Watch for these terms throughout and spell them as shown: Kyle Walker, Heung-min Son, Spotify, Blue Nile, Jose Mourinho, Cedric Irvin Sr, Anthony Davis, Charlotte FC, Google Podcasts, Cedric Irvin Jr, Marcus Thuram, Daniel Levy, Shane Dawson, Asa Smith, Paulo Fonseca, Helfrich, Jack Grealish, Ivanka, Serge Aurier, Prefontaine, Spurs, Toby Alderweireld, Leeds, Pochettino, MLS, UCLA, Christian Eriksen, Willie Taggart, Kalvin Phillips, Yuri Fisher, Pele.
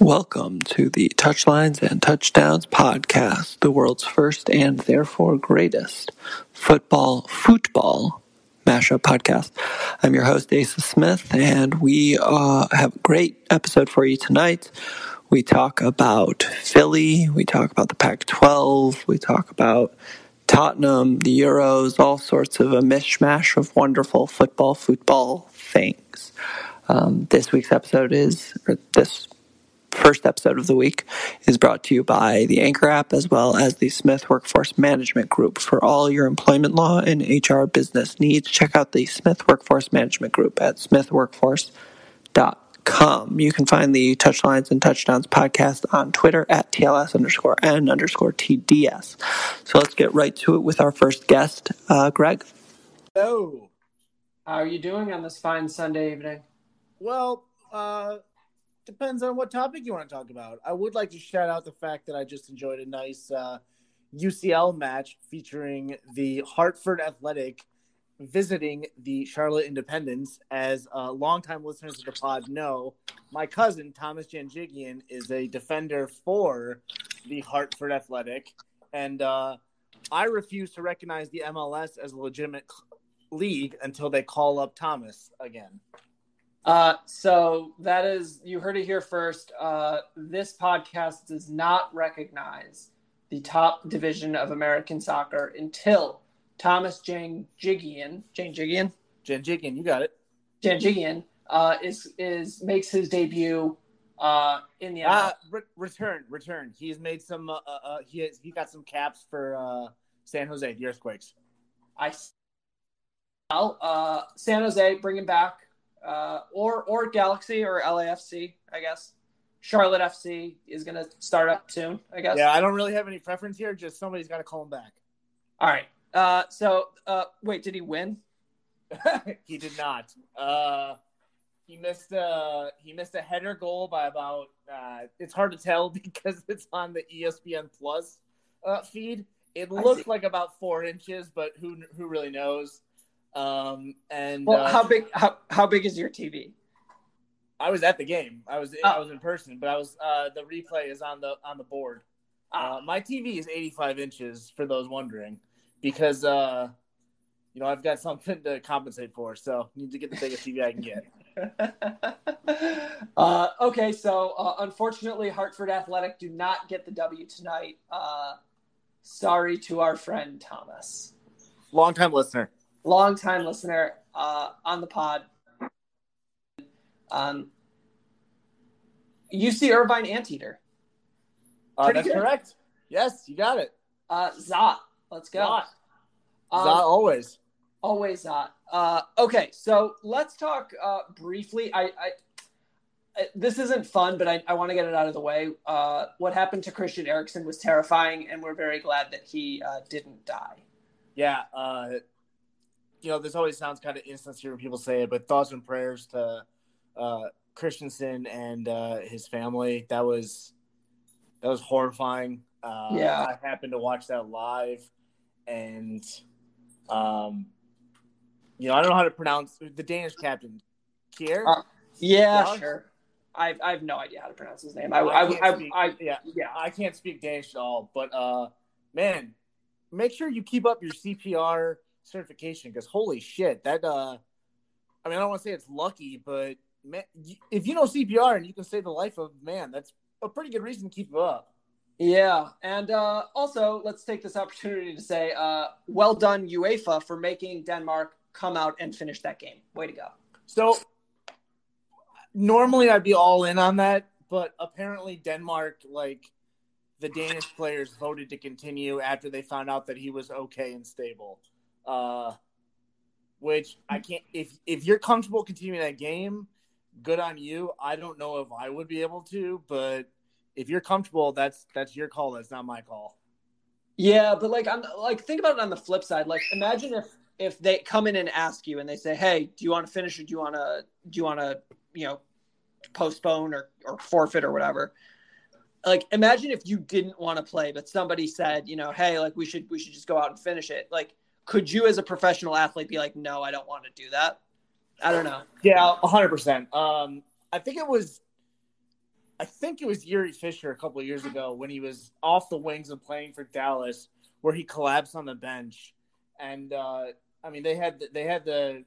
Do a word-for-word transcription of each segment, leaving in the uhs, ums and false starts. Welcome to the Touchlines and Touchdowns podcast, the world's first and therefore greatest football football mashup podcast. I'm your host, Asa Smith, and we uh, have a great episode for you tonight. We talk about Philly, we talk about the Pac twelve, we talk about Tottenham, the Euros, all sorts of a mishmash of wonderful football, football things. Um, this week's episode is, or this first episode of the week, is brought to you by the Anchor app as well as the Smith Workforce Management Group. For all your employment law and H R business needs, check out the Smith Workforce Management Group at smith workforce dot com. You can find the Touchlines and Touchdowns podcast on Twitter at TLS underscore N underscore TDS. So let's get right to it with our first guest, uh, Greg. Hello. How are you doing on this fine Sunday evening? Well, uh, depends on what topic you want to talk about. I would like to shout out the fact that I just enjoyed a nice uh, U C L match featuring the Hartford Athletic visiting the Charlotte Independents. As uh, longtime listeners of the pod know, my cousin, Thomas Janjigian, is a defender for the Hartford Athletic, and uh, I refuse to recognize the M L S as a legitimate league until they call up Thomas again. Uh, so that is, you heard it here first, uh, this podcast does not recognize the top division of American soccer until Thomas Janjigian, Janjigian, Janjigian, you got it. Janjigian uh, is is makes his debut uh, in the uh, re- return. Return. He's made some. Uh, uh, he has, he got some caps for uh, San Jose, the Earthquakes. I. Well, uh, San Jose, bring him back, uh, or or Galaxy or L A F C, I guess. Charlotte F C is going to start up soon, I guess. Yeah, I don't really have any preference here. Just somebody's got to call him back. All right. Uh, so, uh, wait, did he win? He did not. Uh, he missed, uh, he missed a header goal by about, uh, it's hard to tell because it's on the E S P N Plus, uh, feed. It looked like about four inches, but who, who really knows? Um, and, well, uh, how big, how, how big is your T V? I was at the game. I was, oh. I was in person, but I was, uh, the replay is on the, on the board. Oh. Uh, my T V is eighty-five inches for those wondering. Because, uh, you know, I've got something to compensate for, so I need to get the biggest T V I can get. uh, okay, so uh, unfortunately, Hartford Athletic do not get the W tonight. Uh, sorry to our friend, Thomas. Long-time listener. Long-time listener uh, on the pod. Um, U C Irvine Anteater. Uh, that's good. Correct. Yes, you got it. Uh, Zot. Let's go. Zot. Um, Zot always. Always Zot. Uh, okay, so let's talk uh, briefly. I, I this isn't fun, but I, I want to get it out of the way. Uh, what happened to Christian Eriksen was terrifying, and we're very glad that he uh, didn't die. Yeah. Uh, you know, this always sounds kind of insincere when people say it, but thoughts and prayers to uh, Christensen and uh, his family. That was that was horrifying. Uh, yeah. I happened to watch that live, and, um, you know, I don't know how to pronounce the Danish captain, Kier? Uh, yeah, Josh? Sure. I I have no idea how to pronounce his name. I, I, I, I, speak, I, I yeah, yeah, I can't speak Danish at all. But uh, man, make sure you keep up your C P R certification because holy shit, that uh, I mean, I don't want to say it's lucky, but man, if you know C P R and you can save the life of man, that's a pretty good reason to keep it up. Yeah, and uh, also let's take this opportunity to say, uh, well done UEFA for making Denmark come out and finish that game. Way to go. So. Normally, I'd be all in on that, but apparently Denmark, like, the Danish players voted to continue after they found out that he was okay and stable, uh, which I can't – if if you're comfortable continuing that game, good on you. I don't know if I would be able to, but if you're comfortable, that's that's your call. That's not my call. Yeah, but, like, I'm like think about it on the flip side. Like, imagine if, if they come in and ask you and they say, hey, do you want to finish or do you want to – do you want to – you know, postpone or, or forfeit or whatever. Like, imagine if you didn't want to play, but somebody said, you know, hey, like we should, we should just go out and finish it. Like, could you as a professional athlete be like, no, I don't want to do that. I don't know. Yeah. A hundred percent. Um, I think it was, I think it was Yuri Fisher a couple of years ago when he was off the wings and playing for Dallas where he collapsed on the bench. And uh, I mean, they had, they had the,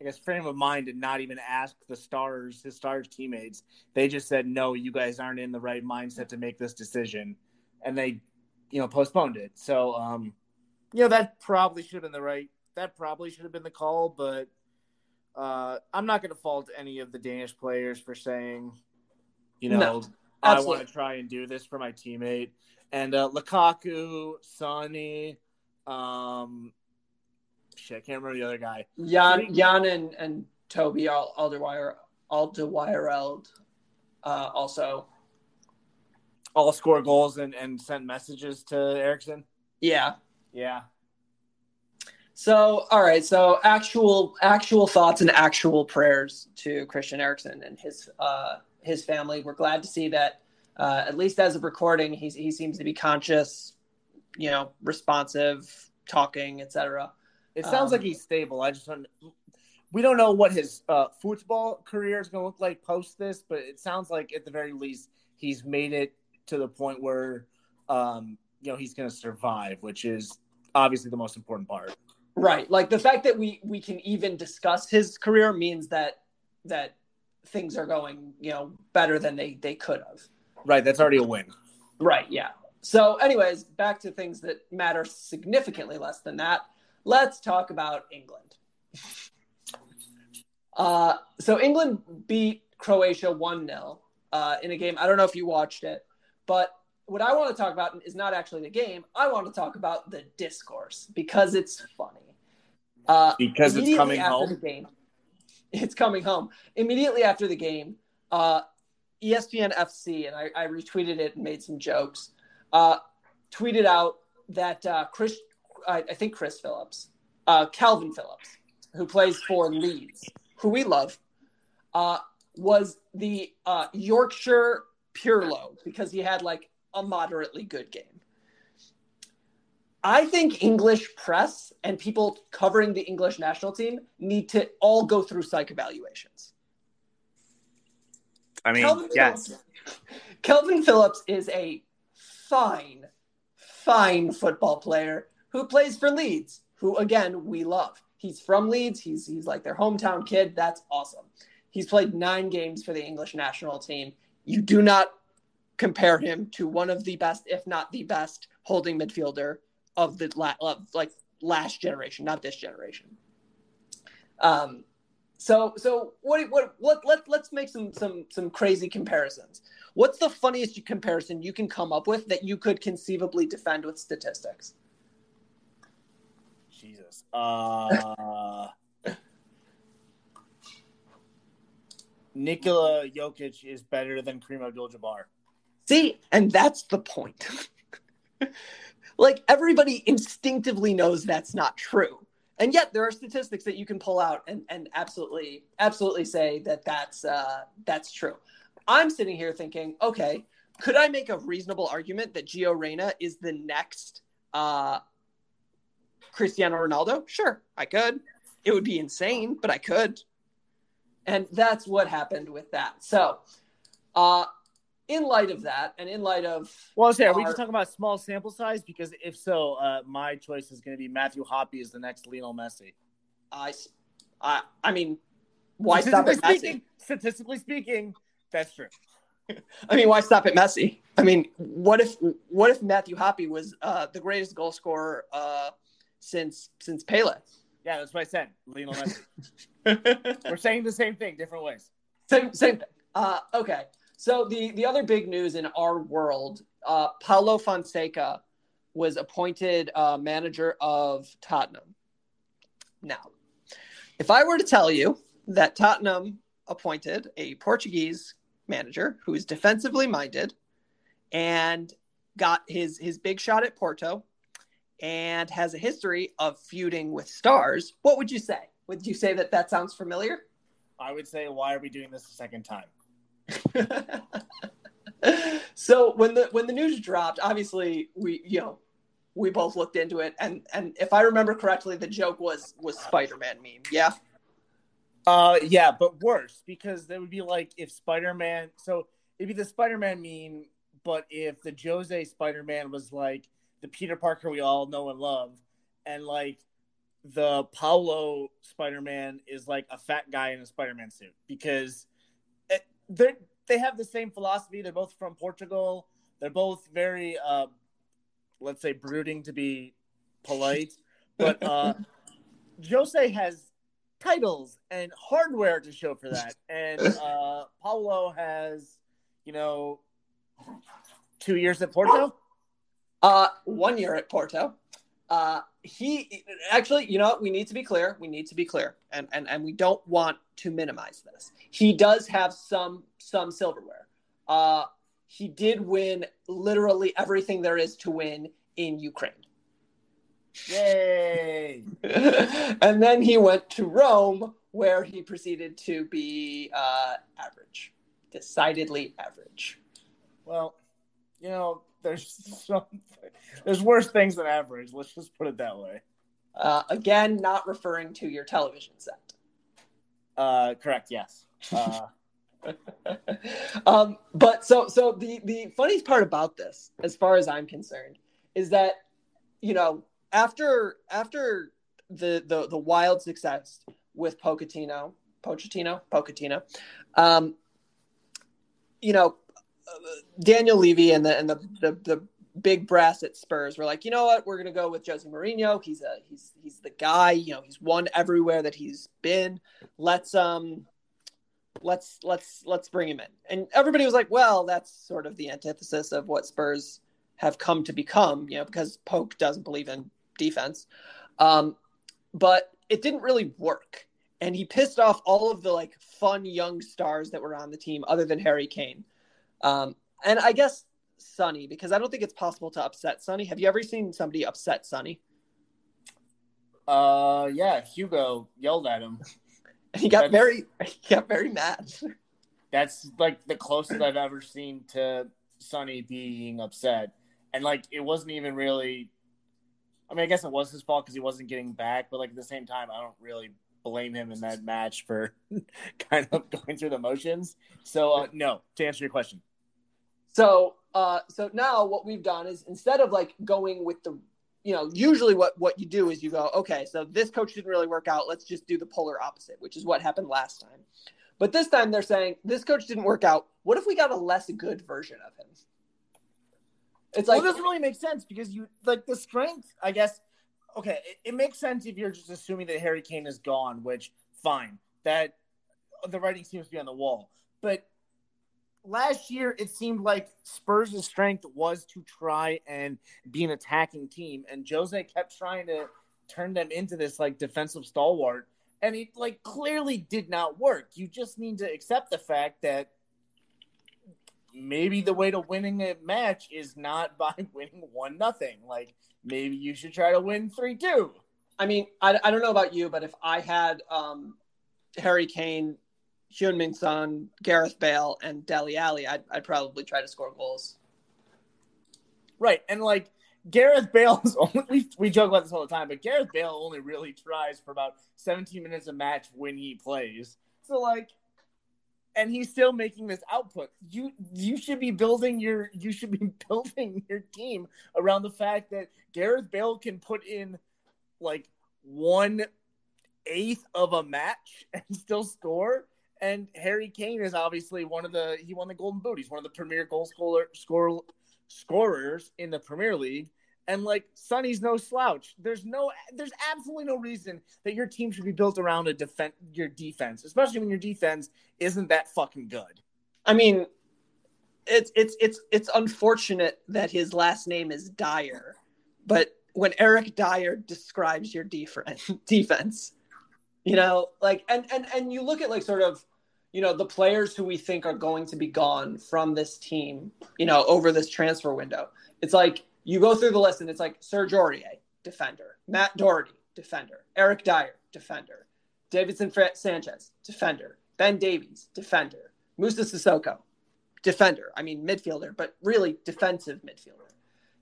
I guess frame of mind did not even ask the stars, his stars teammates. They just said, no, you guys aren't in the right mindset to make this decision. And they, you know, postponed it. So, um, you know, that probably should have been the right, that probably should have been the call, but uh, I'm not going to fault any of the Danish players for saying, you know, no, I want to try and do this for my teammate. And uh, Lukaku, Sonny, um, shit, I can't remember the other guy. Jan, Jan and, and Toby Alderweireld Alderweireld, uh, also all score goals and, and sent messages to Eriksen. Yeah. Yeah. So, all right. So actual, actual thoughts and actual prayers to Christian Eriksen and his, uh, his family. We're glad to see that, uh, at least as of recording, he's, he seems to be conscious, you know, responsive, talking, et cetera. It sounds um, like he's stable. I just don't, we don't know what his uh, football career is going to look like post this, but it sounds like at the very least he's made it to the point where um, you know he's going to survive, which is obviously the most important part. Right. Like the fact that we, we can even discuss his career means that that things are going you know better than they, they could have. Right. That's already a win. Right. Yeah. So, anyways, back to things that matter significantly less than that. Let's talk about England. Uh, so England beat Croatia one nil uh, in a game. I don't know if you watched it, but what I want to talk about is not actually the game. I want to talk about the discourse because it's funny. Uh, because it's coming home? The game, it's coming home. Immediately after the game, uh, E S P N F C, and I, I retweeted it and made some jokes, uh, tweeted out that uh, Chris. I think Chris Phillips, uh, Kalvin Phillips, who plays for Leeds, who we love, uh, was the uh, Yorkshire Pirlo because he had like a moderately good game. I think English press and people covering the English national team need to all go through psych evaluations. I mean, Kalvin yes. Phillips, Kalvin Phillips is a fine, fine football player who plays for Leeds, who, again, we love. He's from Leeds. He's he's like their hometown kid. That's awesome. He's played nine games for the English national team. You do not compare him to one of the best, if not the best, holding midfielder of the la- of like last generation, not this generation. Um, so so what what what let let's make some some some crazy comparisons. What's the funniest comparison you can come up with that you could conceivably defend with statistics? Jesus. Uh, Nikola Jokic is better than Kareem Abdul-Jabbar. See, and that's the point. Like, everybody instinctively knows that's not true. And yet there are statistics that you can pull out and, and absolutely, absolutely say that that's, uh, that's true. I'm sitting here thinking, okay, could I make a reasonable argument that Gio Reyna is the next uh, Cristiano Ronaldo? Sure, I could. It would be insane, but I could. And that's what happened with that. So uh, in light of that, and in light of... Well, I was saying, are we just talking about small sample size? Because if so, uh, my choice is going to be Matthew Hoppe is the next Lionel Messi. I, I, I mean, why stop at Messi? Statistically speaking, that's true. I mean, why stop at Messi? I mean, what if what if Matthew Hoppe was uh, the greatest goal scorer uh, since since Pele? Yeah, that's what I said. Lionel Messi. We're saying the same thing, different ways. Same, same thing. Uh, okay. So the, the other big news in our world, uh, Paulo Fonseca was appointed uh, manager of Tottenham. Now, if I were to tell you that Tottenham appointed a Portuguese manager who is defensively minded and got his, his big shot at Porto, and has a history of feuding with stars, what would you say? Would you say that that sounds familiar? I would say, why are we doing this a second time? So when the when the news dropped, obviously we you know we both looked into it, and and if I remember correctly, the joke was was Spider-Man meme. Yeah. Uh yeah, but worse, because it would be like if Spider-Man. So it'd be the Spider-Man meme, but if the Jose Spider-Man was like the Peter Parker we all know and love, and like the Paulo Spider-Man is like a fat guy in a Spider-Man suit, because they they have the same philosophy. They're both from Portugal. They're both very, uh, let's say, brooding to be polite. But uh, Jose has titles and hardware to show for that, and uh, Paulo has, you know, two years at Porto. Uh, one year at Porto. Uh, he actually, you know what? We need to be clear. We need to be clear. And, and, and we don't want to minimize this. He does have some, some silverware. Uh, he did win literally everything there is to win in Ukraine. Yay. And then he went to Rome, where he proceeded to be, uh, average, decidedly average. Well, you know, There's some, there's worse things than average. Let's just put it that way. Uh, again, not referring to your television set. Uh, correct. Yes. Uh. um, but so so the the funniest part about this, as far as I'm concerned, is that you know after after the the, the wild success with Pochettino, Pochettino, Pochettino, um, you know. Daniel Levy and the and the, the the big brass at Spurs were like, you know what, we're gonna go with Jose Mourinho. He's a he's he's the guy. You know, he's won everywhere that he's been. Let's um, let's let's let's bring him in. And everybody was like, well, that's sort of the antithesis of what Spurs have come to become. You know, because Poke doesn't believe in defense. Um, but it didn't really work, and he pissed off all of the like fun young stars that were on the team, other than Harry Kane. Um, and I guess Sonny, because I don't think it's possible to upset Sonny. Have you ever seen somebody upset Sonny? Uh, yeah, Hugo yelled at him. And he got That's, very, he got very mad. That's like the closest I've ever seen to Sonny being upset. And like, it wasn't even really, I mean, I guess it was his fault because he wasn't getting back, but like at the same time, I don't really blame him in that match for kind of going through the motions. So uh, no, to answer your question. So, uh, so now what we've done is instead of like going with the, you know, usually what, what you do is you go, okay, so this coach didn't really work out. Let's just do the polar opposite, which is what happened last time. But this time they're saying this coach didn't work out. What if we got a less good version of him? It's like, well, it doesn't really make sense because you like the strength, I guess. Okay. It, it makes sense if you're just assuming that Harry Kane is gone, which fine, that the writing seems to be on the wall, but last year, it seemed like Spurs' strength was to try and be an attacking team, and Jose kept trying to turn them into this like defensive stalwart, And it, like, clearly did not work. You just need to accept the fact that maybe the way to winning a match is not by winning one nothing. Like, maybe you should try to win three two. I mean, I, I don't know about you, but if I had um, Harry Kane, Heung-min Son, Gareth Bale, and Dele Alli, I'd, I'd probably try to score goals. Right, and, like, Gareth Bale's only, we, we joke about this all the time, but Gareth Bale only really tries for about seventeen minutes a match when he plays. So, like, and he's still making this output. You you should be building your you should be building your team around the fact that Gareth Bale can put in like one eighth of a match and still score. And Harry Kane is obviously one of the he won the Golden Boot. He's one of the premier goal scorer, scorer scorers in the Premier League. And like Sonny's no slouch. There's no there's absolutely no reason that your team should be built around a defense your defense, especially when your defense isn't that fucking good. I mean, it's it's it's it's unfortunate that his last name is Dyer, but when Eric Dyer describes your defense defense, you know, like and and and you look at like sort of, you know, the players who we think are going to be gone from this team, you know, over this transfer window. It's like you go through the list and it's like Serge Aurier, defender. Matt Doherty, defender. Eric Dyer, defender. Davinson Sanchez, defender. Ben Davies, defender. Moussa Sissoko, defender. I mean, midfielder, but really defensive midfielder.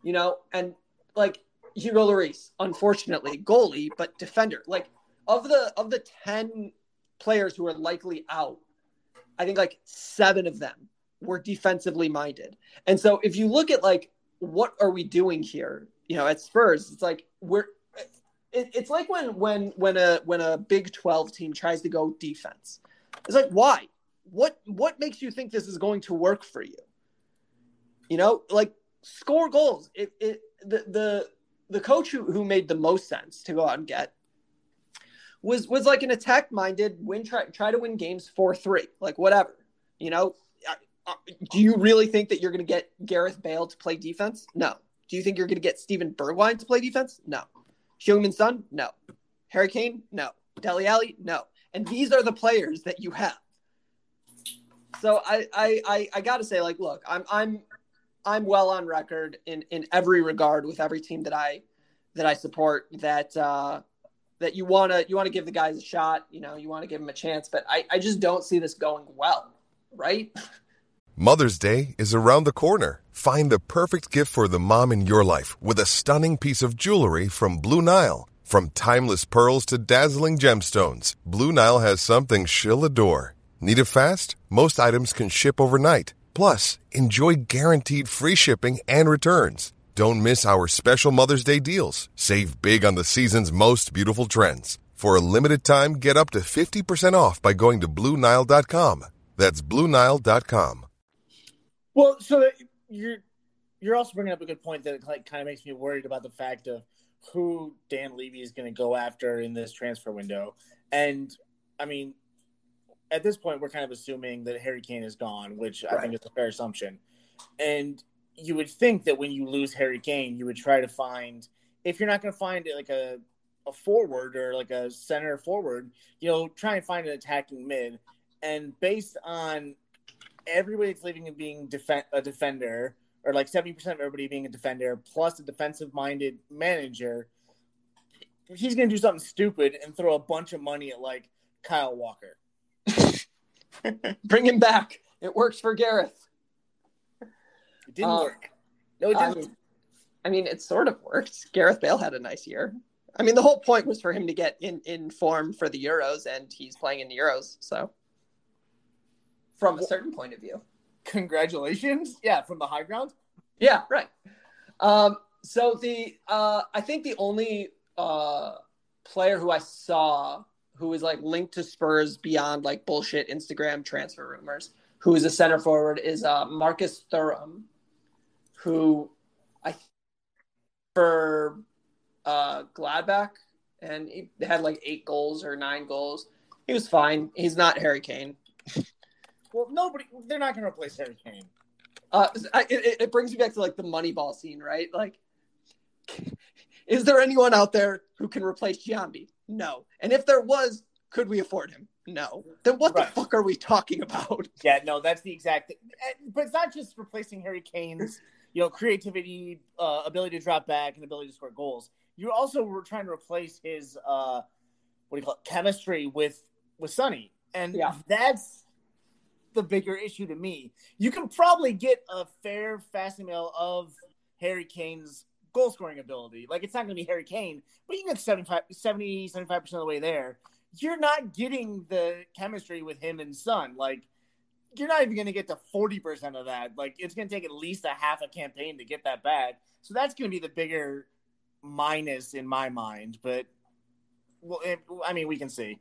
You know, and like Hugo Lloris, unfortunately, goalie, but defender. Like of the of the ten players who are likely out, I think like seven of them were defensively minded. And so if you look at like, what are we doing here? You know, at Spurs, it's like we're. It, it's like when when when a when a Big twelve team tries to go defense. It's like why? What what makes you think this is going to work for you? You know, like score goals. It it the the the coach who, who made the most sense to go out and get was was like an attack minded win try try to win games four three, like whatever. You know. I, Do you really think that you're going to get Gareth Bale to play defense? No. Do you think you're going to get Steven Bergwijn to play defense? No. Heung-min Son? No. Harry Kane? No. Dele Alli? No. And these are the players that you have. So I I, I, I got to say, like, look, I'm I'm I'm well on record in, in every regard with every team that I that I support that uh, that you wanna you wanna give the guys a shot, you know, you want to give them a chance, but I, I just don't see this going well, right? Mother's Day is around the corner. Find the perfect gift for the mom in your life with a stunning piece of jewelry from Blue Nile. From timeless pearls to dazzling gemstones, Blue Nile has something she'll adore. Need it fast? Most items can ship overnight. Plus, enjoy guaranteed free shipping and returns. Don't miss our special Mother's Day deals. Save big on the season's most beautiful trends. For a limited time, get up to fifty percent off by going to Blue Nile dot com. That's Blue Nile dot com. Well, so you're you're also bringing up a good point that it like kind of makes me worried about the fact of who Dan Levy is going to go after in this transfer window. And, I mean, at this point, we're kind of assuming that Harry Kane is gone, which right. I think is a fair assumption. And you would think that when you lose Harry Kane, you would try to find – if you're not going to find like a, a forward or like a center forward, you know, try and find an attacking mid. And based on – everybody that's leaving and being def- a defender, or like seventy percent of everybody being a defender, plus a defensive-minded manager, he's going to do something stupid and throw a bunch of money at, like, Kyle Walker. Bring him back. It works for Gareth. It didn't um, work. No, it didn't. Um, I mean, it sort of worked. Gareth Bale had a nice year. I mean, the whole point was for him to get in, in form for the Euros, and he's playing in the Euros, so... From a certain point of view. Congratulations. Yeah, from the high ground. Yeah, right. Um, so the uh, I think the only uh, player who I saw who was like linked to Spurs beyond like bullshit Instagram transfer rumors, who is a center forward, is uh, Marcus Thuram, who I think for uh, Gladbach, and he had like eight goals or nine goals. He was fine. He's not Harry Kane. Well, nobody, they're not going to replace Harry Kane. Uh, it, it brings me back to, like, the Moneyball scene, right? Like, is there anyone out there who can replace Giambi? No. And if there was, Could we afford him? No. Then what right. the fuck are we talking about? Yeah, no, that's the exact – but it's not just replacing Harry Kane's, you know, creativity, uh, ability to drop back, and ability to score goals. You also were trying to replace his, uh, what do you call it, chemistry with, with Sonny. And yeah. that's the bigger issue to me. You can probably get a fair facsimile of Harry Kane's goal-scoring ability. Like, it's not going to be Harry Kane, but you can get seventy-five percent of the way there. You're not getting the chemistry with him and Son. Like, you're not even going to get to forty percent of that. Like, it's going to take at least a half a campaign to get that back. So that's going to be the bigger minus in my mind. But, well, it, I mean, we can see.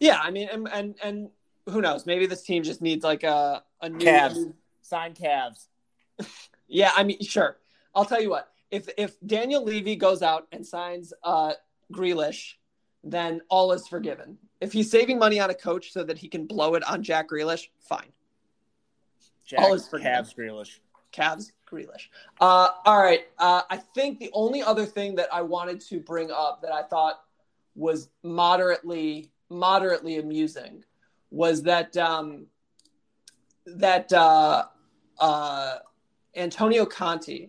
Yeah, I mean, and and, and who knows? Maybe this team just needs, like, a, a new... Cavs. Sign Cavs. Yeah, I mean, sure. I'll tell you what. If if Daniel Levy goes out and signs uh, Grealish... then all is forgiven. If he's saving money on a coach so that he can blow it on Jack Grealish, fine. Jack, all is forgiven. Cavs Grealish. Cavs Grealish. Uh, all right. Uh, I think the only other thing that I wanted to bring up that I thought was moderately, moderately amusing was that um, that uh, uh, Antonio Conte,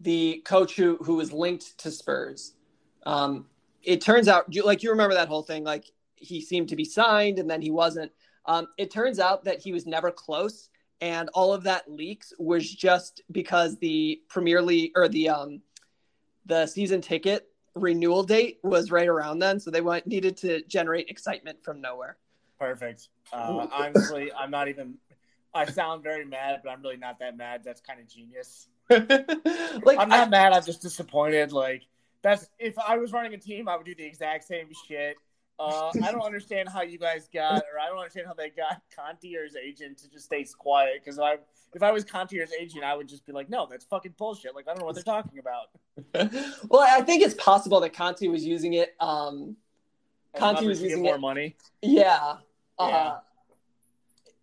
the coach who who was linked to Spurs, um, it turns out, like, you remember that whole thing, like, he seemed to be signed and then he wasn't. Um, it turns out that he was never close, and all of that leaks was just because the Premier League or the um, the season ticket renewal date was right around then, so they went, needed to generate excitement from nowhere. Perfect. Uh, honestly, I'm not even. I sound very mad, but I'm really not that mad. That's kind of genius. Like, I'm not I, mad. I'm just disappointed. Like. That's if I was running a team, I would do the exact same shit. Uh, I don't understand how you guys got, or I don't understand how they got Conte or his agent to just stay quiet. Because I, if I was Conte or his agent, I would just be like, no, that's fucking bullshit. Like, I don't know what they're talking about. Well, I think it's possible that Conte was using it. Um, Conte was using it more money. Yeah. Uh, yeah.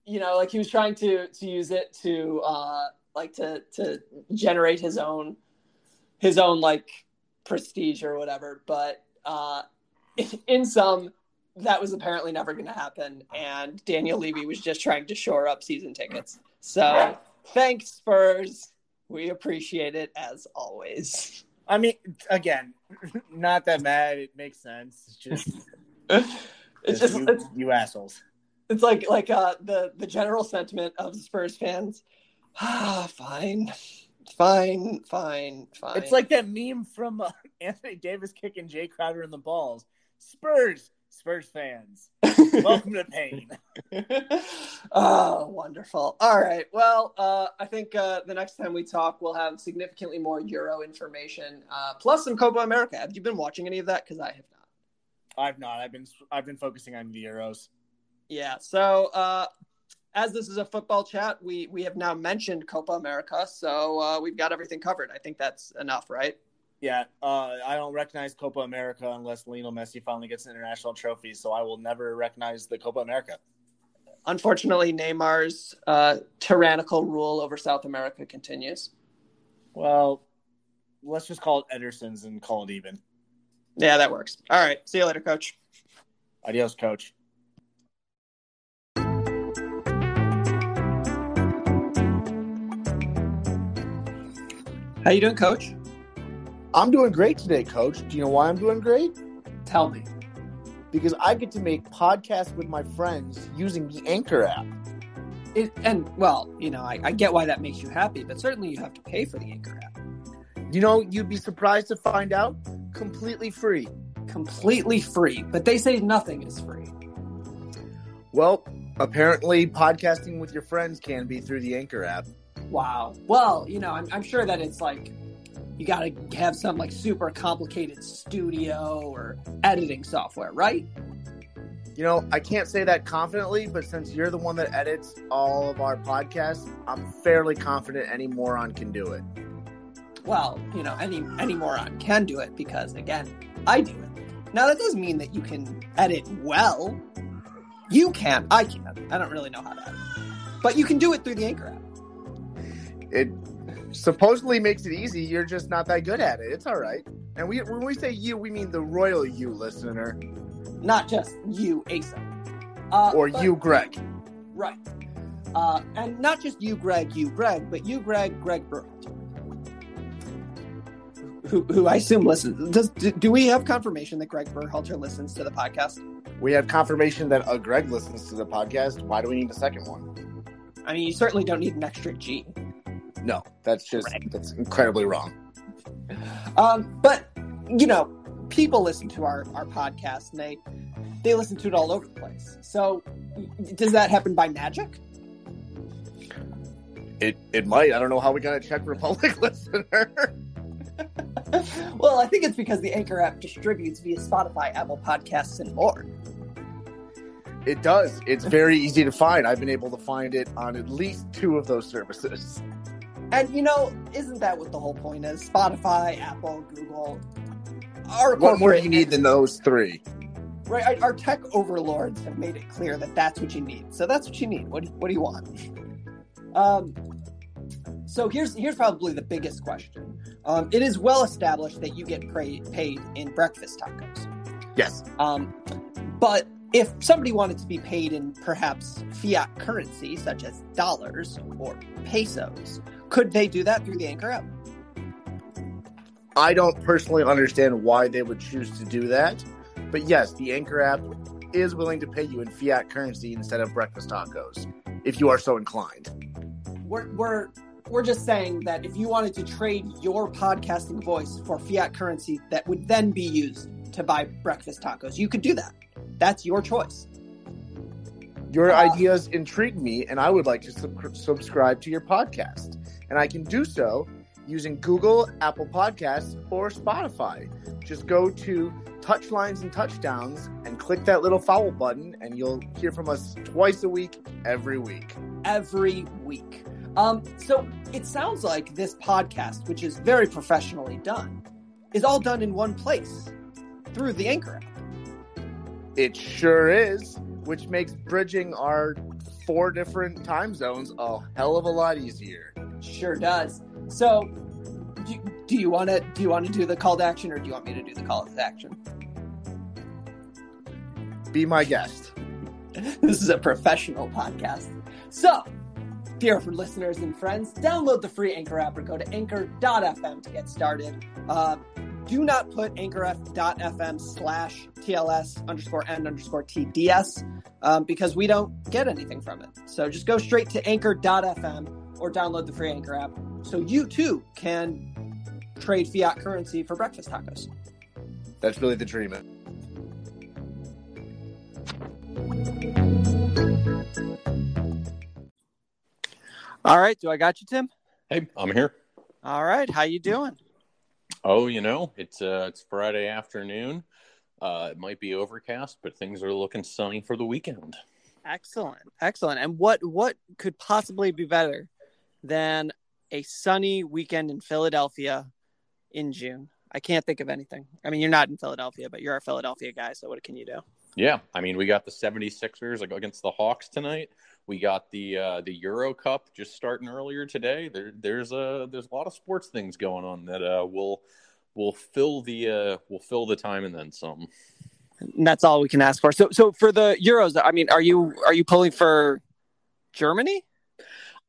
You know, like, he was trying to to use it to uh, like to to generate his own his own like. prestige or whatever, but uh, in sum, that was apparently never going to happen, and Daniel Levy was just trying to shore up season tickets. So, thanks, Spurs. We appreciate it, as always. I mean, again, not that mad. It makes sense. It's just, it's, it's just you, it's, you assholes. It's like like uh, the, the general sentiment of the Spurs fans. Ah, fine. Fine, fine, fine. It's like that meme from uh, Anthony Davis kicking Jay Crowder in the balls. Spurs, Spurs fans, welcome to pain. Oh, wonderful. All right. Well, uh, I think uh, the next time we talk, we'll have significantly more Euro information, uh, plus some Copa America. Have you been watching any of that? Because I have not. I've not. I've been. I've been focusing on the Euros. Yeah. So. Uh, As this is a football chat, we, we have now mentioned Copa America, so uh, we've got everything covered. I think that's enough, right? Yeah, uh, I don't recognize Copa America unless Lionel Messi finally gets an international trophy, so I will never recognize the Copa America. Unfortunately, Neymar's uh, tyrannical rule over South America continues. Well, let's just call it Ederson's and call it even. Yeah, that works. All right, see you later, Coach. Adios, Coach. How you doing, Coach? I'm doing great today, Coach. Do you know why I'm doing great? Tell me. Because I get to make podcasts with my friends using the Anchor app. It, and, well, you know, I, I get why that makes you happy, but certainly you have to pay for the Anchor app. You know, you'd be surprised to find out, completely free. Completely free. But they say nothing is free. Well, apparently podcasting with your friends can be through the Anchor app. Wow. Well, you know, I'm, I'm sure that it's like you got to have some like super complicated studio or editing software, right? You know, I can't say that confidently, but since you're the one that edits all of our podcasts, I'm fairly confident any moron can do it. Well, you know, any any moron can do it because, again, I do it. Now, that doesn't mean that you can edit well. You can. I can. I don't really know how to edit. But you can do it through the Anchor app. It supposedly makes it easy. You're just not that good at it. It's all right. And we when we say you, we mean the royal you, listener. not just you, Asa. Uh, or but, you, Greg. Right. Uh, and not just you, Greg, you, Greg, but you, Greg, Greg Berhalter. Who, who I assume listens. Does, do, do we have confirmation that Greg Berhalter listens to the podcast? We have confirmation that uh, Greg listens to the podcast. Why do we need a second one? I mean, you certainly don't need an extra G. No, that's just, Greg. That's incredibly wrong. Um, but, you know, people listen to our, our podcast, and they, they listen to it all over the place. So does that happen by magic? It, it might. I don't know how we got a Czech Republic listener. Well, I think it's because the Anchor app distributes via Spotify, Apple Podcasts, and more. It does. It's very easy to find. I've been able to find it on at least two of those services. And, you know, isn't that what the whole point is? Spotify, Apple, Google. Our what more do you need than those three? Right. Our tech overlords have made it clear that that's what you need. So that's what you need. What do, what do you want? Um... So here's here's probably the biggest question. Um, it is well established that you get pra- paid in breakfast tacos. Yes. Um, but if somebody wanted to be paid in perhaps fiat currency, such as dollars or pesos, could they do that through the Anchor app? I don't personally understand why they would choose to do that. But yes, the Anchor app is willing to pay you in fiat currency instead of breakfast tacos, if you are so inclined. We're... we're We're just saying that if you wanted to trade your podcasting voice for fiat currency that would then be used to buy breakfast tacos, you could do that. That's your choice. Your uh, ideas intrigue me, and I would like to sub- subscribe to your podcast. And I can do so using Google, Apple Podcasts, or Spotify. Just go to Touchlines and Touchdowns and click that little follow button, and you'll hear from us twice a week, every week. Every week. Um, so it sounds like this podcast, which is very professionally done, is all done in one place through the Anchor app. It sure is, which makes bridging our four different time zones a hell of a lot easier. Sure does. So do, do you want to do you want to do the call to action, or do you want me to do the call to action? Be my guest. This is a professional podcast. So, dear listeners and friends, download the free Anchor app or go to anchor dot f m to get started. Uh, do not put anchor dot f m slash TLS underscore N underscore TDS um, because we don't get anything from it. So just go straight to anchor dot f m or download the free Anchor app so you too can trade fiat currency for breakfast tacos. That's really the dream. All right. Do I got you, Tim? Hey, I'm here. All right. How you doing? Oh, you know, it's uh, it's Friday afternoon. Uh, it might be overcast, but things are looking sunny for the weekend. Excellent. Excellent. And what, what could possibly be better than a sunny weekend in Philadelphia in June? I can't think of anything. I mean, you're not in Philadelphia, but you're a Philadelphia guy, so what can you do? Yeah. I mean, we got the seventy-sixers against the Hawks tonight. We got the uh, the Euro Cup just starting earlier today. There, there's a there's a lot of sports things going on that uh, will will fill the uh, will fill the time and then some. And that's all we can ask for. So, so for the Euros, I mean, are you are you pulling for Germany?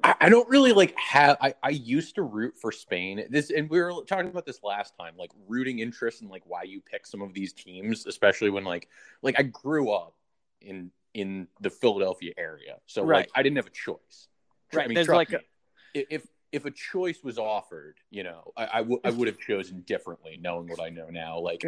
I, I don't really like have. I, I used to root for Spain. This, and we were talking about this last time, like rooting interest and like why you pick some of these teams, especially when like like I grew up in. in the Philadelphia area. So right. like I didn't have a choice. Right. I mean, There's like a... me, if, if a choice was offered, you know, I, I, w- I would have chosen differently knowing what I know now, like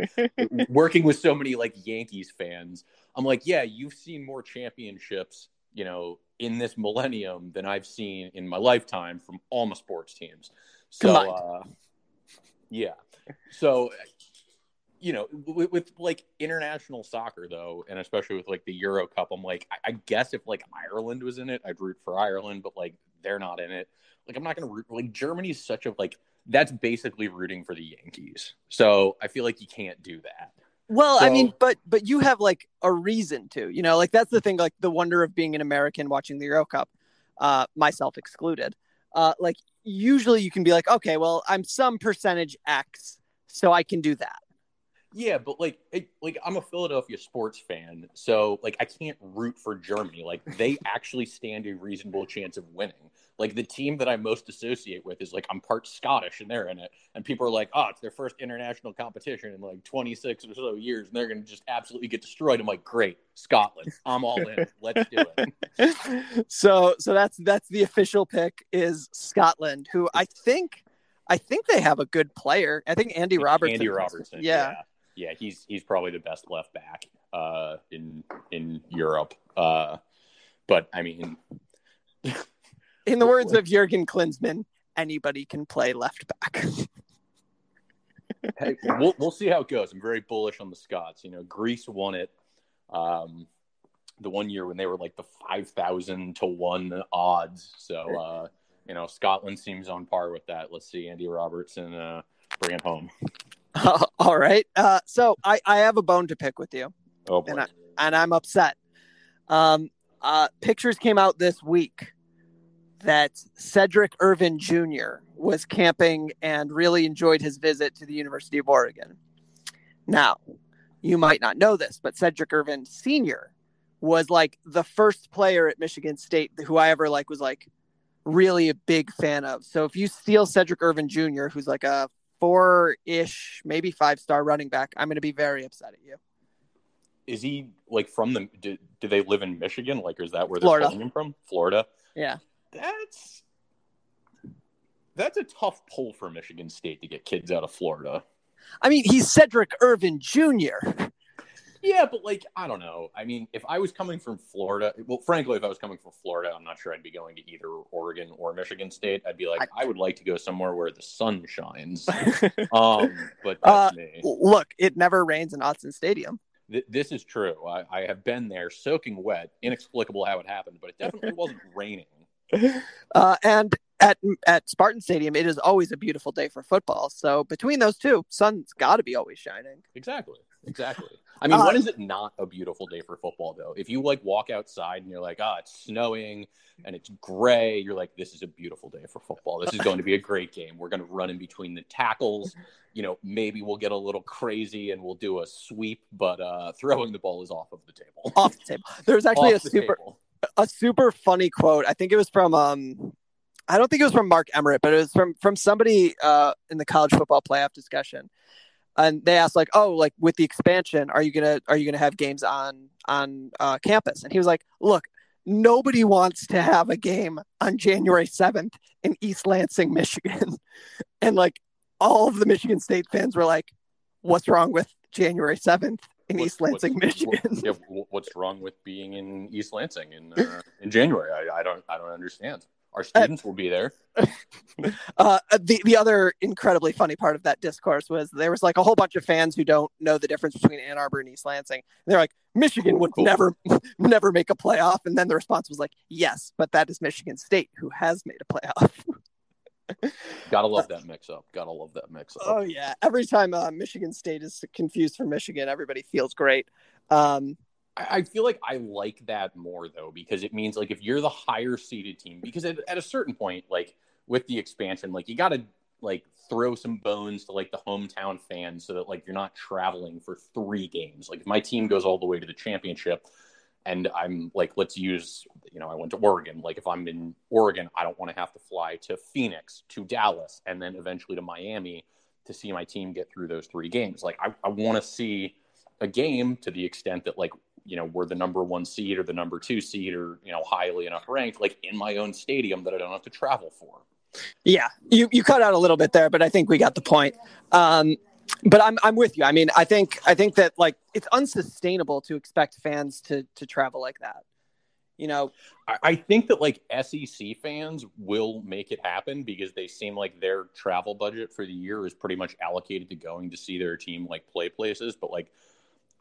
working with so many like Yankees fans. I'm like, yeah, you've seen more championships, you know, in this millennium than I've seen in my lifetime from all my sports teams. So, uh, yeah. So, you know, with, with like international soccer though, and especially with like the Euro Cup, I'm like, I, I guess if like Ireland was in it, I'd root for Ireland, but like they're not in it. Like I'm not going to root. Like Germany's such a like that's basically rooting for the Yankees. So I feel like you can't do that. Well, so, I mean, but but you have like a reason to, you know, like that's the thing, like the wonder of being an American watching the Euro Cup, uh, myself excluded. Uh, like usually you can be like, okay, well, I'm some percentage X, so I can do that. Yeah, but like, it, like I'm a Philadelphia sports fan, so like I can't root for Germany. Like they actually stand a reasonable chance of winning. Like the team that I most associate with is like I'm part Scottish, and they're in it. And people are like, "Oh, it's their first international competition in like twenty-six or so years, and they're going to just absolutely get destroyed." I'm like, "Great, Scotland, I'm all in. Let's do it." So, so that's that's the official pick is Scotland, who I think I think they have a good player. I think Andy Robertson. Andy Robertson, yeah. yeah. Yeah, he's he's probably the best left back uh, in in Europe. Uh, but I mean, in the words of Jurgen Klinsmann, anybody can play left back. Hey, we'll we'll see how it goes. I'm very bullish on the Scots. You know, Greece won it um, the one year when they were like the five thousand to one odds. So uh, you know, Scotland seems on par with that. Let's see Andy Robertson uh, bring it home. Uh, all right. Uh, so I, I have a bone to pick with you. Oh, boy. And, I, and I'm upset. Um, uh, pictures came out this week that Cedric Irvin Junior was camping and really enjoyed his visit to the University of Oregon. Now, you might not know this, but Cedric Irvin Senior was like the first player at Michigan State who I ever like was like really a big fan of. So if you steal Cedric Irvin Junior, who's like a four-ish, maybe five-star running back, I'm going to be very upset at you. Is he, like, from the – do they live in Michigan? Like, is that where they're calling him from? Florida? Yeah. That's that's a tough pull for Michigan State to get kids out of Florida. I mean, he's Cedric Irvin Junior Yeah, but, like, I don't know. I mean, if I was coming from Florida – well, frankly, if I was coming from Florida, I'm not sure I'd be going to either Oregon or Michigan State. I'd be like, I, I would like to go somewhere where the sun shines. um, but that's uh, me. Look, it never rains in Autzen Stadium. Th- this is true. I, I have been there soaking wet. Inexplicable how it happened, but it definitely wasn't raining. Uh, and at at Spartan Stadium, it is always a beautiful day for football. So between those two, sun's got to be always shining. Exactly. Exactly. I mean, uh, when is it not a beautiful day for football, though? If you, like, walk outside and you're like, ah, oh, it's snowing and it's gray, you're like, this is a beautiful day for football. This is going to be a great game. We're going to run in between the tackles. You know, maybe we'll get a little crazy and we'll do a sweep, but uh, throwing the ball is off of the table. Off the table. There's actually a super table. a super funny quote. I think it was from um, – I don't think it was from Mark Emmert, but it was from, from somebody uh, in the college football playoff discussion. And they asked, like, oh, like with the expansion, are you gonna are you gonna have games on on uh, campus? And he was like, look, nobody wants to have a game on January seventh in East Lansing, Michigan. And like all of the Michigan State fans were like, what's wrong with January seventh in what's, East Lansing, what's, Michigan? What, yeah, what's wrong with being in East Lansing in uh, in January? I, I don't I don't understand. Our students will be there. uh, the the other incredibly funny part of that discourse was there was like a whole bunch of fans who don't know the difference between Ann Arbor and East Lansing. And they're like, Michigan would cool. never, never make a playoff. And then the response was like, yes, but that is Michigan State who has made a playoff. Gotta love that mix up. Gotta love that mix up. Oh, yeah. Every time uh, Michigan State is confused for Michigan, everybody feels great. Um I feel like I like that more, though, because it means, like, if you're the higher-seeded team, because at, at a certain point, like, with the expansion, like, you got to, like, throw some bones to, like, the hometown fans so that, like, you're not traveling for three games. Like, if my team goes all the way to the championship and I'm, like, let's use, you know, I went to Oregon. Like, if I'm in Oregon, I don't want to have to fly to Phoenix, to Dallas, and then eventually to Miami to see my team get through those three games. Like, I, I want to see a game to the extent that, like, you know, we're the number one seed or the number two seed or, you know, highly enough ranked, like in my own stadium that I don't have to travel for. Yeah. You, you cut out a little bit there, but I think we got the point. Um, but I'm, I'm with you. I mean, I think, I think that like, it's unsustainable to expect fans to, to travel like that. You know, I, I think that like S E C fans will make it happen because they seem like their travel budget for the year is pretty much allocated to going to see their team, like play places, but like,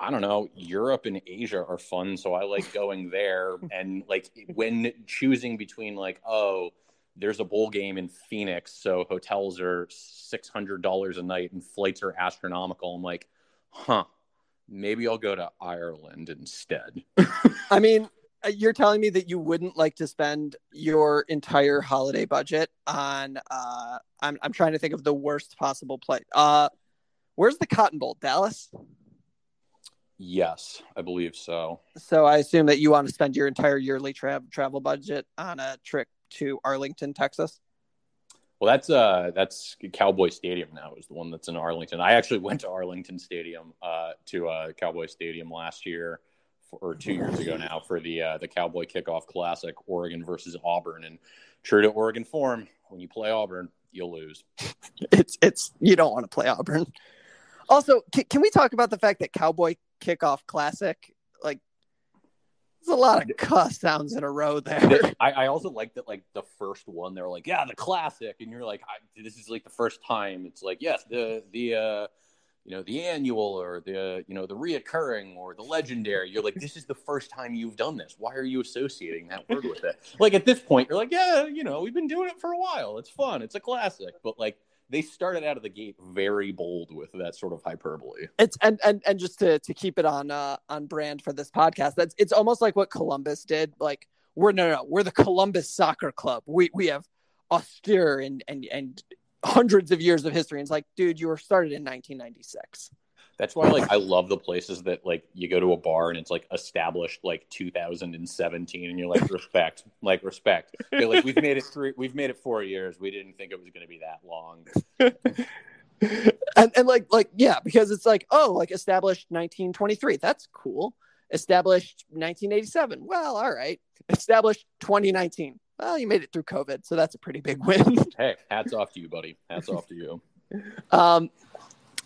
I don't know, Europe and Asia are fun, so I like going there. And, like, when choosing between, like, oh, there's a bowl game in Phoenix, so hotels are six hundred dollars a night and flights are astronomical, I'm like, huh, maybe I'll go to Ireland instead. I mean, you're telling me that you wouldn't like to spend your entire holiday budget on, uh, I'm, I'm trying to think of the worst possible place. Uh, Where's the Cotton Bowl? Dallas? Yes, I believe so. So I assume that you want to spend your entire yearly tra- travel budget on a trip to Arlington, Texas? Well, that's uh, that's Cowboy Stadium now is the one that's in Arlington. I actually went to Arlington Stadium, uh, to uh, Cowboy Stadium last year, for, or two years ago now, for the uh, the Cowboy Kickoff Classic, Oregon versus Auburn. And true to Oregon form, when you play Auburn, you'll lose. It's it's you don't want to play Auburn. Also, can, can we talk about the fact that Cowboy Kickoff Classic, like, there's a lot of cuss sounds in a row there. I, I also like that, like, the first one, they were like, yeah, the classic. And you're like, I, this is, like, the first time. It's like, yes, the, the uh, you know, the annual or the, you know, the reoccurring or the legendary. You're like, this is the first time you've done this. Why are you associating that word with it? Like, at this point, you're like, yeah, you know, we've been doing it for a while. It's fun. It's a classic. But, like, they started out of the gate very bold with that sort of hyperbole. It's and and, and just to, to keep it on uh, on brand for this podcast, that's it's almost like what Columbus did. Like we're no, no no we're the Columbus Soccer Club. We we have austere and and and hundreds of years of history. And it's like, dude, you were started in nineteen ninety-six. That's why, like, I love the places that, like, you go to a bar and it's, like, established, like, two thousand seventeen, and you're like, respect, like, respect. They're like, we've made it three, we've made it four years. We didn't think it was going to be that long. and, and like, like, yeah, because it's like, oh, like, established nineteen twenty-three. That's cool. Established nineteen eighty-seven. Well, all right. Established twenty nineteen. Well, you made it through COVID, so that's a pretty big win. Hey, hats off to you, buddy. Hats off to you. Um.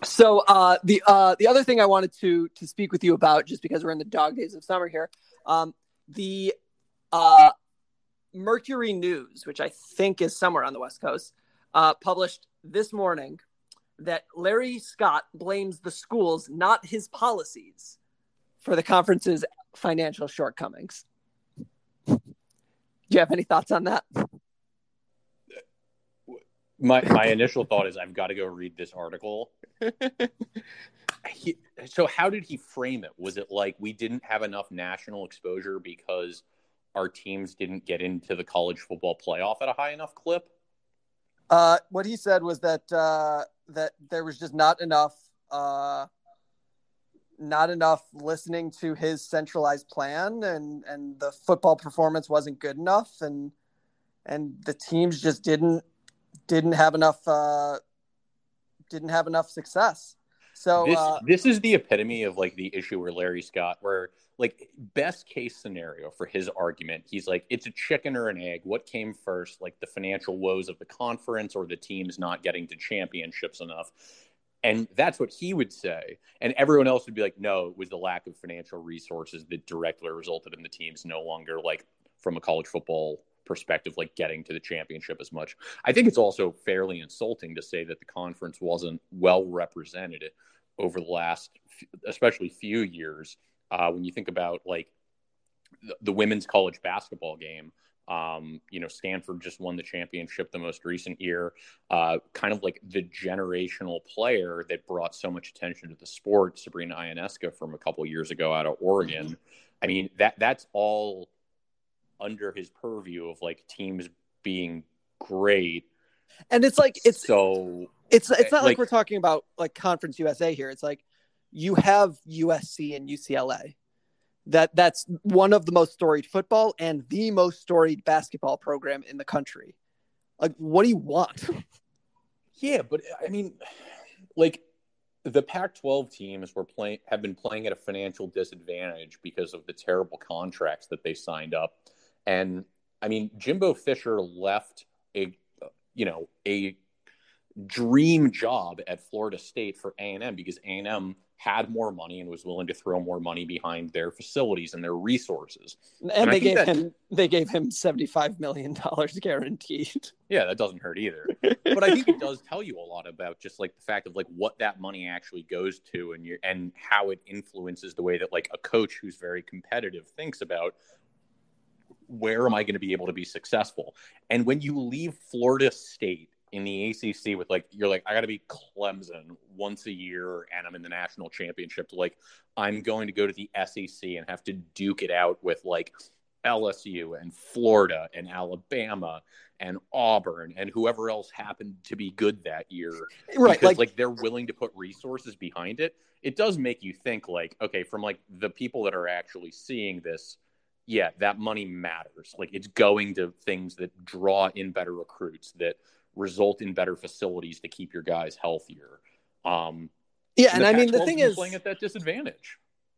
So uh, the uh, the other thing I wanted to to speak with you about, just because we're in the dog days of summer here, um, the uh, Mercury News, which I think is somewhere on the West Coast, uh, published this morning that Larry Scott blames the schools, not his policies, for the conference's financial shortcomings. Do you have any thoughts on that? My my initial thought is I've got to go read this article. He, so how did he frame it? Was it like we didn't have enough national exposure because our teams didn't get into the college football playoff at a high enough clip? Uh, what he said was that uh, that there was just not enough uh, not enough listening to his centralized plan, and, and the football performance wasn't good enough, and and the teams just didn't. Didn't have enough. Uh, didn't have enough success. So this, uh, this is the epitome of, like, the issue where Larry Scott, where, like, best case scenario for his argument, he's like, it's a chicken or an egg. What came first, like the financial woes of the conference or the teams not getting to championships enough? And that's what he would say. And everyone else would be like, no, it was the lack of financial resources that directly resulted in the teams no longer, like, from a college football perspective, like, getting to the championship as much. I think it's also fairly insulting to say that the conference wasn't well represented over the last, especially few years. Uh, when you think about, like, the, the women's college basketball game, um, you know, Stanford just won the championship the most recent year, uh, kind of like the generational player that brought so much attention to the sport, Sabrina Ionescu from a couple years ago out of Oregon. I mean, that that's all under his purview of, like, teams being great. And it's like, it's so it's, it's not like, like we're talking about, like, Conference U S A here. It's like you have U S C and U C L A. That that's one of the most storied football and the most storied basketball program in the country. Like, what do you want? Yeah. But I mean, like, the Pac twelve teams were playing, have been playing at a financial disadvantage because of the terrible contracts that they signed up. And I mean, Jimbo Fisher left a, you know, a dream job at Florida State for A and M because A and M had more money and was willing to throw more money behind their facilities and their resources. And, and they gave that, him they gave him seventy-five million dollars guaranteed. Yeah, that doesn't hurt either. But I think it does tell you a lot about just, like, the fact of, like, what that money actually goes to, and you and how it influences the way that, like, a coach who's very competitive thinks about, where am I going to be able to be successful? And when you leave Florida State in the A C C with, like, you're like, I got to be Clemson once a year and I'm in the national championship, to, like, I'm going to go to the S E C and have to duke it out with, like, L S U and Florida and Alabama and Auburn and whoever else happened to be good that year. Right. Because, like, like they're willing to put resources behind it. It does make you think, like, okay, from like the people that are actually seeing this, yeah, that money matters. Like, it's going to things that draw in better recruits, that result in better facilities to keep your guys healthier. Um, yeah. And, and I mean, the thing is playing at that disadvantage.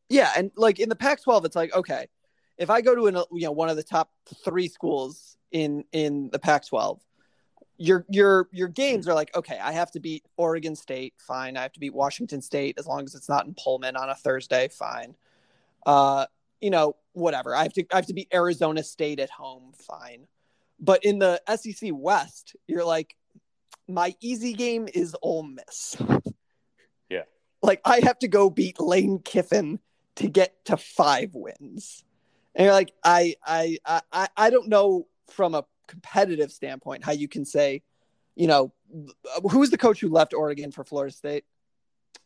Yeah. And like in the Pac twelve, it's like, okay, if I go to an, you know, one of the top three schools in, in the Pac twelve, your, your, your games are like, okay, I have to beat Oregon State. Fine. I have to beat Washington State. As long as it's not in Pullman on a Thursday. Fine. Uh, you know, whatever. I have to, I have to beat Arizona State at home. Fine. But in the S E C West, you're like, my easy game is Ole Miss. Yeah. Like, I have to go beat Lane Kiffin to get to five wins. And you're like, I, I, I, I don't know from a competitive standpoint how you can say, you know, who's the coach who left Oregon for Florida State?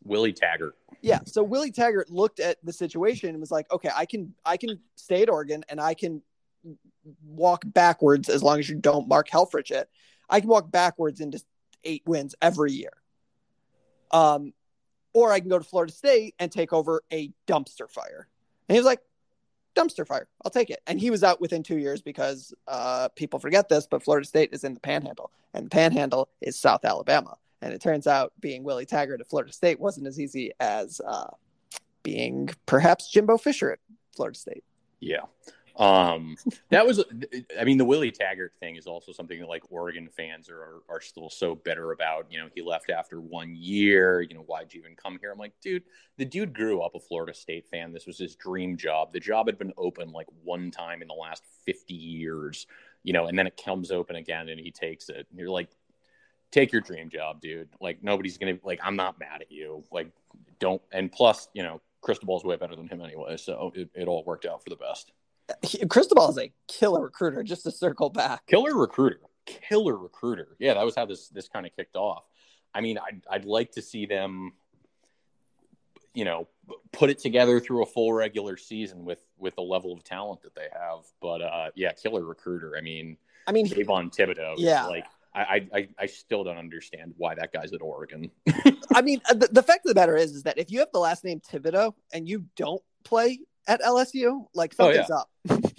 Willie Taggart. Yeah. So Willie Taggart looked at the situation and was like, okay, I can, I can stay at Oregon and I can walk backwards as long as you don't mark Helfrich it. I can walk backwards into eight wins every year. Um, or I can go to Florida State and take over a dumpster fire. And he was like, dumpster fire, I'll take it. And he was out within two years because uh, people forget this, but Florida State is in the Panhandle, and the Panhandle is South Alabama. And it turns out being Willie Taggart at Florida State wasn't as easy as uh, being perhaps Jimbo Fisher at Florida State. Yeah. Um, that was, I mean, the Willie Taggart thing is also something that like Oregon fans are, are, are still so bitter about. You know, he left after one year, you know, why'd you even come here? I'm like, dude, the dude grew up a Florida State fan. This was his dream job. The job had been open like one time in the last fifty years, you know, and then it comes open again and he takes it. And you're like, take your dream job, dude. Like, nobody's going to, like, I'm not mad at you. Like, don't. And plus, you know, Cristobal's way better than him anyway. So it, it all worked out for the best. Cristobal is a killer recruiter, just to circle back. Killer recruiter. Killer recruiter. Yeah, that was how this this kind of kicked off. I mean, I'd, I'd like to see them, you know, put it together through a full regular season with, with the level of talent that they have. But, uh, yeah, killer recruiter. I mean, I mean Davon Thibodeau. Yeah. Like, I, I, I still don't understand why that guy's at Oregon. I mean, the, the fact of the matter is, is that if you have the last name Thibodeau and you don't play at L S U, like, something's oh, yeah. up.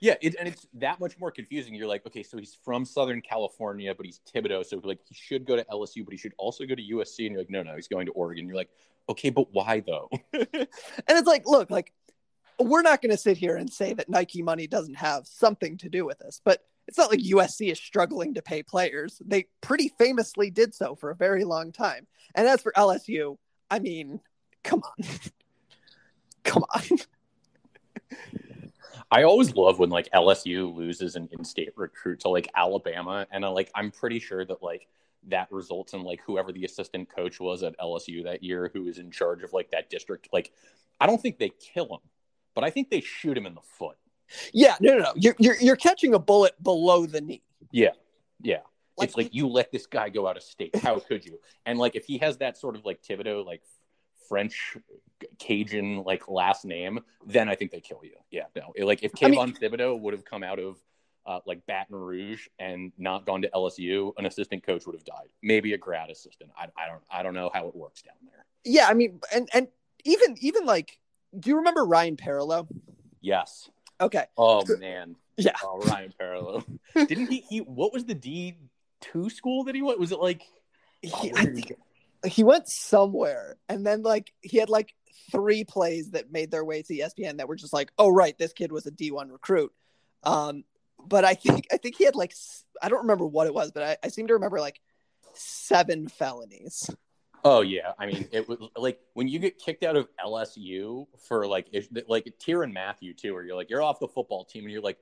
Yeah, it, and it's that much more confusing. You're like, okay, so he's from Southern California, but he's Thibodeau, so like he should go to L S U, but he should also go to U S C. And you're like, no, no, he's going to Oregon. You're like, okay, but why though? And it's like, look, like we're not going to sit here and say that Nike money doesn't have something to do with this, but it's not like U S C is struggling to pay players. They pretty famously did so for a very long time. And as for L S U, I mean, come on, come on. I always love when like L S U loses an in-state recruit to like Alabama, and I, like I'm pretty sure that like that results in like whoever the assistant coach was at L S U that year, who is in charge of like that district. Like, I don't think they kill him, but I think they shoot him in the foot. Yeah, no, no, no. You're you're, you're catching a bullet below the knee. Yeah, yeah. Like, it's like, you let this guy go out of state. How could you? And like if he has that sort of like Thibodeau like French Cajun like last name, then I think they kill you. Yeah, no. It, like if Kalvin I mean, Thibodeau would have come out of uh, like Baton Rouge and not gone to L S U, an assistant coach would have died. Maybe a grad assistant. I, I don't I don't know how it works down there. Yeah, I mean, and and even even like, do you remember Ryan Parlow? Yes. Okay. Oh man. Yeah. Oh, Ryan Parlow. Didn't he? He what was the D two school that he went? Was it like? Oh, he, I think. He went somewhere, and then like he had like three plays that made their way to E S P N that were just like, oh right, this kid was a D one recruit. Um, but I think I think he had like I don't remember what it was, but I, I seem to remember like seven felonies. Oh yeah, I mean it was like when you get kicked out of L S U for like if, like Tyrann Mathieu too, where you're like you're off the football team, and you're like,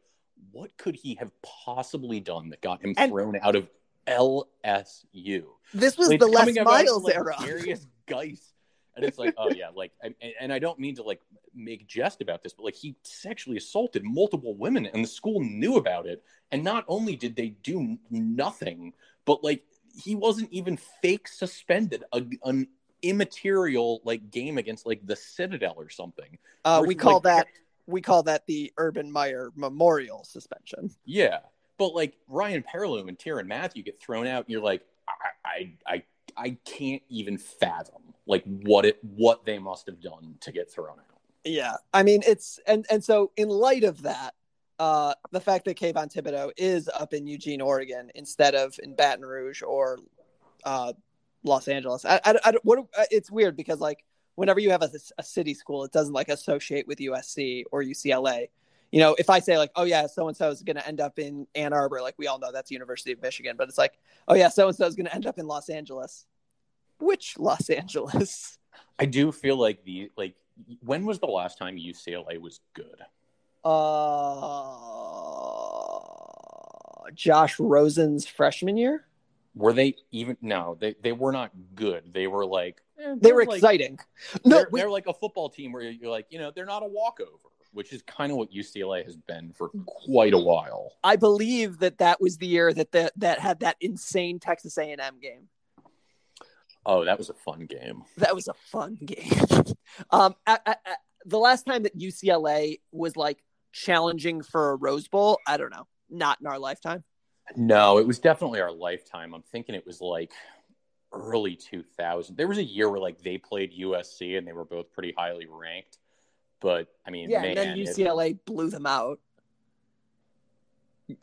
what could he have possibly done that got him and- thrown out of L S U? This was like, the Les Miles like, era. Darius Geis. And it's like, oh yeah, like, and, and I don't mean to like make jest about this, but like he sexually assaulted multiple women and the school knew about it. And not only did they do nothing, but like he wasn't even fake suspended a, an immaterial like game against like the Citadel or something. Uh, we call like, that we call that the Urban Meyer Memorial suspension. Yeah. But like Ryan Parlow and Tyrann Mathieu get thrown out, and you're like, I, I, I, I can't even fathom like what it, what they must have done to get thrown out. Yeah, I mean it's and and so in light of that, uh, the fact that Kayvon Thibodeau is up in Eugene, Oregon, instead of in Baton Rouge or uh, Los Angeles, I, I, I what it's weird because like whenever you have a, a city school, it doesn't like associate with U S C or U C L A. You know, if I say like, oh, yeah, so-and-so is going to end up in Ann Arbor, like we all know that's University of Michigan. But it's like, oh, yeah, so-and-so is going to end up in Los Angeles. Which Los Angeles? I do feel like the like when was the last time U C L A was good? Uh, Josh Rosen's freshman year. Were they even? No, they, they were not good. They were like eh, they were like, exciting. No, they're, we... they're like a football team where you're like, you know, they're not a walkover, which is kind of what U C L A has been for quite a while. I believe that that was the year that the, that had that insane Texas A and M game. Oh, that was a fun game. That was a fun game. um, I, I, I, the last time that U C L A was like challenging for a Rose Bowl, I don't know, not in our lifetime. No, it was definitely our lifetime. I'm thinking it was like early two thousand. There was a year where like they played U S C and they were both pretty highly ranked. But, I mean, yeah, man, and then U C L A it, blew them out.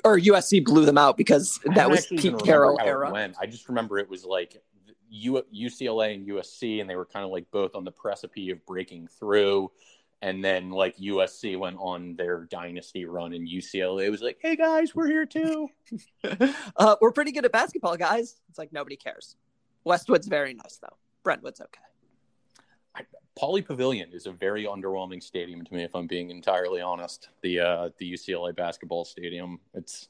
Or U S C blew them out because that was Pete Carroll era. I just remember it was like U C L A and U S C, and they were kind of like both on the precipice of breaking through. And then, like, U S C went on their dynasty run, and U C L A was like, hey, guys, we're here too. uh, we're pretty good at basketball, guys. It's like nobody cares. Westwood's very nice, though. Brentwood's okay. Pauley Pavilion is a very underwhelming stadium to me, if I'm being entirely honest. The uh, the U C L A basketball stadium. It's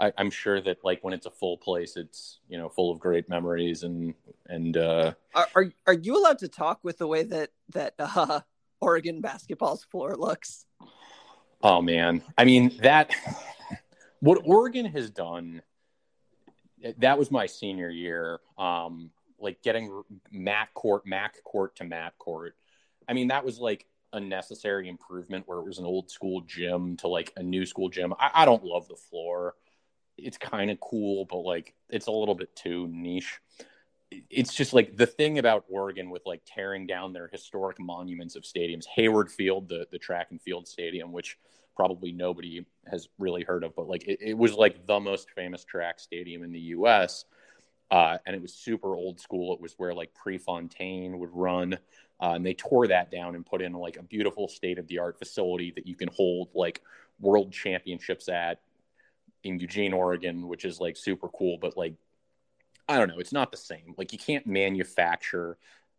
I, I'm sure that like when it's a full place, it's you know full of great memories and and. Uh, are, are are you allowed to talk with the way that that uh, Oregon basketball's floor looks? Oh man, I mean that what Oregon has done. That was my senior year. Um, Like getting Mac court, Mac court to Mac court. I mean, that was like a necessary improvement where it was an old school gym to like a new school gym. I, I don't love the floor. It's kind of cool, but like it's a little bit too niche. It's just like the thing about Oregon with like tearing down their historic monuments of stadiums, Hayward Field, the, the track and field stadium, which probably nobody has really heard of, but like it, it was like the most famous track stadium in the U S Uh, and it was super old school. It was where like Prefontaine would run, uh, and they tore that down and put in like a beautiful state-of-the-art facility that you can hold like world championships at in Eugene, Oregon, which is like super cool. But like, I don't know, it's not the same. Like you can't manufacture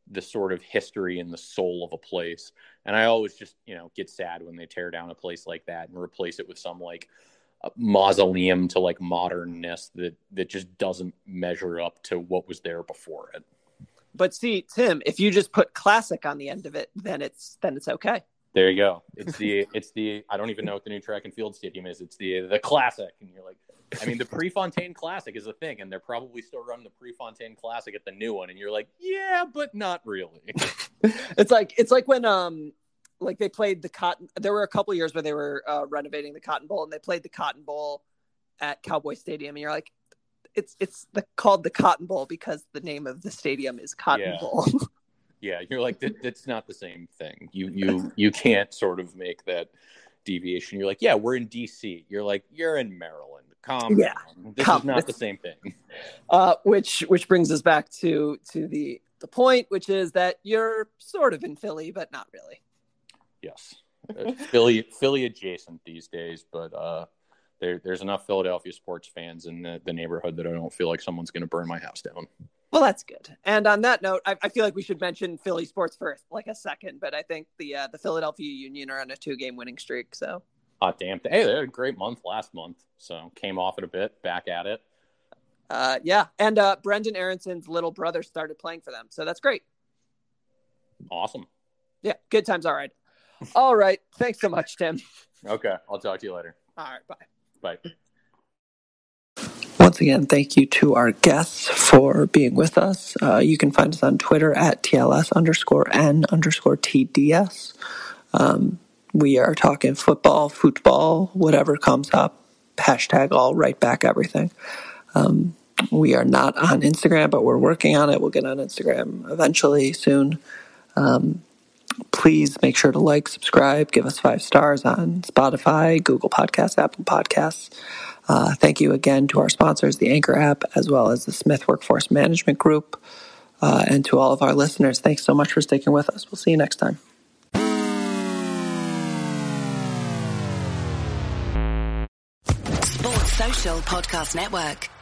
the sort of history and the soul of a place. And I always just, you know, get sad when they tear down a place like that and replace it with some like mausoleum to like modernness that that just doesn't measure up to what was there before it. But see, Tim, if you just put classic on the end of it, then it's then it's okay. There you go. It's the it's the I don't even know what the new track and field stadium is. It's the the classic, and you're like, I mean, the Prefontaine Classic is a thing, and they're probably still running the Prefontaine Classic at the new one, and you're like, yeah, but not really. It's like it's like when um. Like they played the Cotton. There were a couple years where they were uh, renovating the Cotton Bowl, and they played the Cotton Bowl at Cowboy Stadium. And you're like, it's it's the, called the Cotton Bowl because the name of the stadium is Cotton yeah. Bowl. Yeah, you're like that, that's not the same thing. You you you can't sort of make that deviation. You're like, yeah, we're in D C. You're like, you're in Maryland. Calm yeah, down. This calm. is not the same thing. Uh, which which brings us back to to the the point, which is that you're sort of in Philly, but not really. Yes, Philly, Philly adjacent these days, but uh, there, there's enough Philadelphia sports fans in the, the neighborhood that I don't feel like someone's going to burn my house down. Well, that's good. And on that note, I, I feel like we should mention Philly sports for like a second, but I think the uh, the Philadelphia Union are on a two-game winning streak. So, hot damn! Hey, they had a great month last month, so came off it a bit, back at it. Uh, yeah, and uh, Brendan Aaronson's little brother started playing for them, so that's great. Awesome. Yeah, good times. All right. All right. Thanks so much, Tim. Okay. I'll talk to you later. All right. Bye. Bye. Once again, thank you to our guests for being with us. Uh, you can find us on Twitter at T L S underscore N underscore T D S. Um, We are talking football, football, whatever comes up. Hashtag all right back everything. Um, we are not on Instagram, but we're working on it. We'll get on Instagram eventually soon. Um, please make sure to like, subscribe, give us five stars on Spotify, Google Podcasts, Apple Podcasts. Uh, thank you again to our sponsors, the Anchor App, as well as the Smith Workforce Management Group. Uh, and to all of our listeners, thanks so much for sticking with us. We'll see you next time. Sports Social Podcast Network.